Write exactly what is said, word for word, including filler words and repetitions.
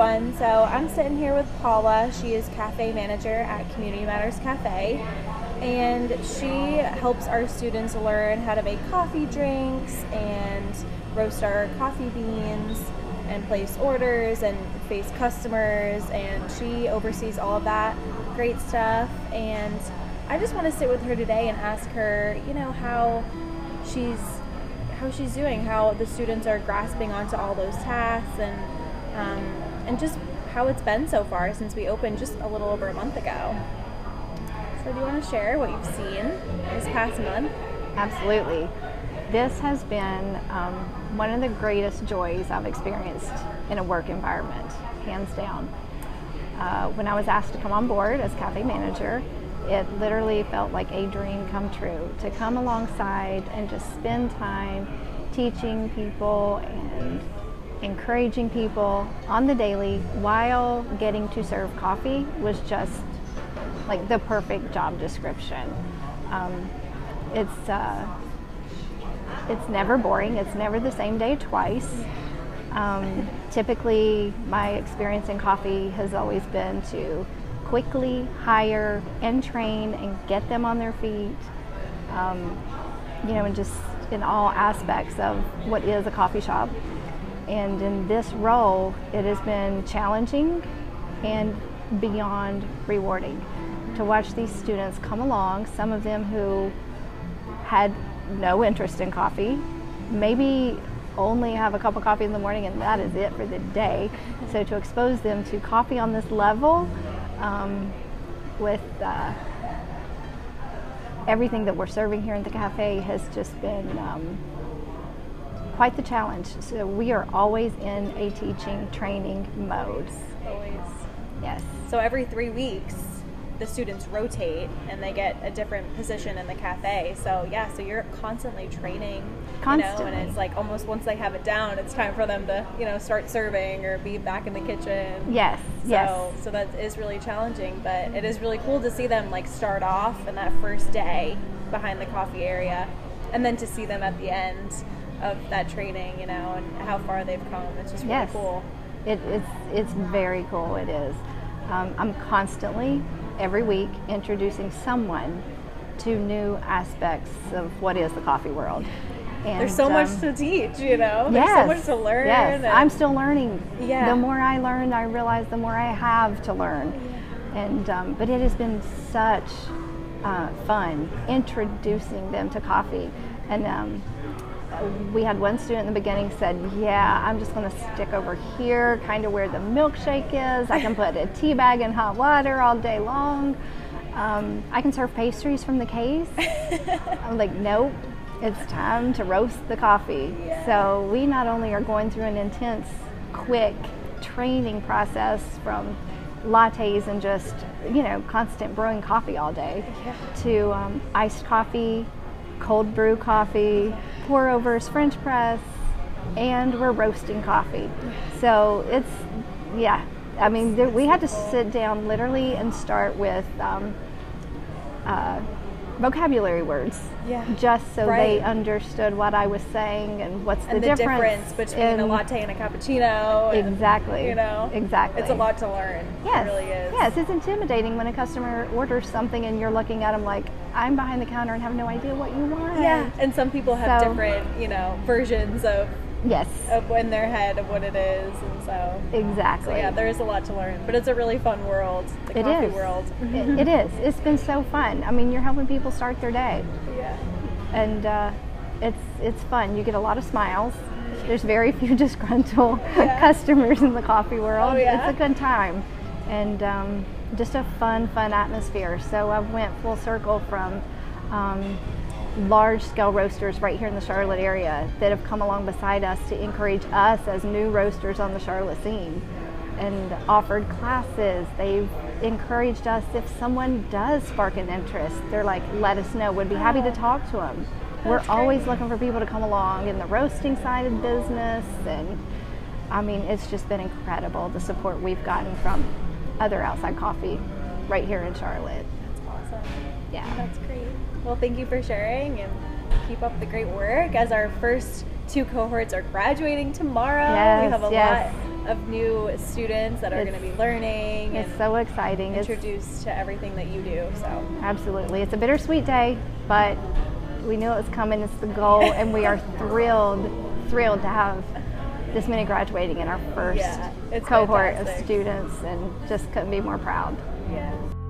everyone. So I'm sitting here with Paula. She is cafe manager at Community Matters Cafe, and she helps our students learn how to make coffee drinks and roast our coffee beans and place orders and face customers, and she oversees all of that great stuff. And I just want to sit with her today and ask her, you know, how she's how she's doing, how the students are grasping onto all those tasks, and um, and just how it's been so far since we opened just a little over a month ago. So do you want to share what you've seen this past month? Absolutely. This has been um, one of the greatest joys I've experienced in a work environment, hands down. Uh, when I was asked to come on board as cafe manager, it literally felt like a dream come true to come alongside and just spend time teaching people and encouraging people on the daily while getting to serve coffee was just like the perfect job description. Um, it's, uh, it's never boring. It's never the same day twice. Um, typically, my experience in coffee has always been to quickly hire and train and get them on their feet, um, you know, and just in all aspects of what is a coffee shop. And in this role, it has been challenging and beyond rewarding to watch these students come along, some of them who had no interest in coffee, maybe only have a cup of coffee in the morning and that is it for the day. So to expose them to coffee on this level, Um, with uh, everything that we're serving here in the cafe, has just been um, quite the challenge. So we are always in a teaching training mode. Always. Yes. So every three weeks the students rotate and they get a different position in the cafe. So yeah, so you're constantly training. Constantly. You know, and it's like almost once they have it down, it's time for them to, you know, start serving or be back in the kitchen. Yes. So, yes. So that is really challenging, but it is really cool to see them like start off in that first day behind the coffee area, and then to see them at the end of that training, you know, and how far they've come. It's just really yes. cool. It, it's, it's very cool. It is. Um, I'm constantly every week introducing someone to new aspects of what is the coffee world. And there's so um, much to teach, you know? There's yes, so much to learn. Yes, and I'm still learning. Yeah. The more I learn, I realize the more I have to learn. Yeah. And um, but it has been such uh, fun introducing them to coffee. And um, we had one student in the beginning said, yeah, I'm just going to stick over here, kind of where the milkshake is. I can put a tea bag in hot water all day long. Um, I can serve pastries from the case. I'm like, nope. It's time to roast the coffee. Yeah. So we not only are going through an intense, quick training process from lattes and just, you know, constant brewing coffee all day yeah. to um, iced coffee, cold brew coffee, pour overs, French press, and we're roasting coffee. Yeah. So it's, yeah, I mean, there, we had to sit down literally and start with um, uh, vocabulary words yeah. just so right. they understood what I was saying and what's the, and the difference, difference between in, a latte and a cappuccino. Exactly. And, you know, exactly. It's a lot to learn. Yes. It really is. Yes, it's intimidating when a customer orders something and you're looking at them like, I'm behind the counter and have no idea what you want. Yeah, and some people have so, different, you know, versions of yes of in their head of what it is, and so exactly. So yeah, there is a lot to learn, but it's a really fun world. The it coffee is. World. it, it is. It's been so fun. I mean, you're helping people start their day. Yeah. And uh, it's it's fun. You get a lot of smiles. There's very few disgruntled yeah. customers in the coffee world. Oh, yeah? It's a good time, and um, just a fun, fun atmosphere. So I went full circle from. Um, large-scale roasters right here in the Charlotte area that have come along beside us to encourage us as new roasters on the Charlotte scene and offered classes. They've encouraged us, if someone does spark an interest, they're like, let us know, we'd be happy to talk to them. That's We're always great. Looking for people to come along in the roasting side of business, and I mean, it's just been incredible the support we've gotten from other outside coffee right here in Charlotte. That's awesome. Yeah. That's great. Well, thank you for sharing, and keep up the great work as our first two cohorts are graduating tomorrow. Yes, we have a yes. lot of new students that are going to be learning. It's and so exciting. Introduced it's, to everything that you do. So absolutely. It's a bittersweet day, but we knew it was coming. It's the goal, and we are thrilled, thrilled to have this many graduating in our first yeah, cohort fantastic. of students, and just couldn't be more proud. Yeah.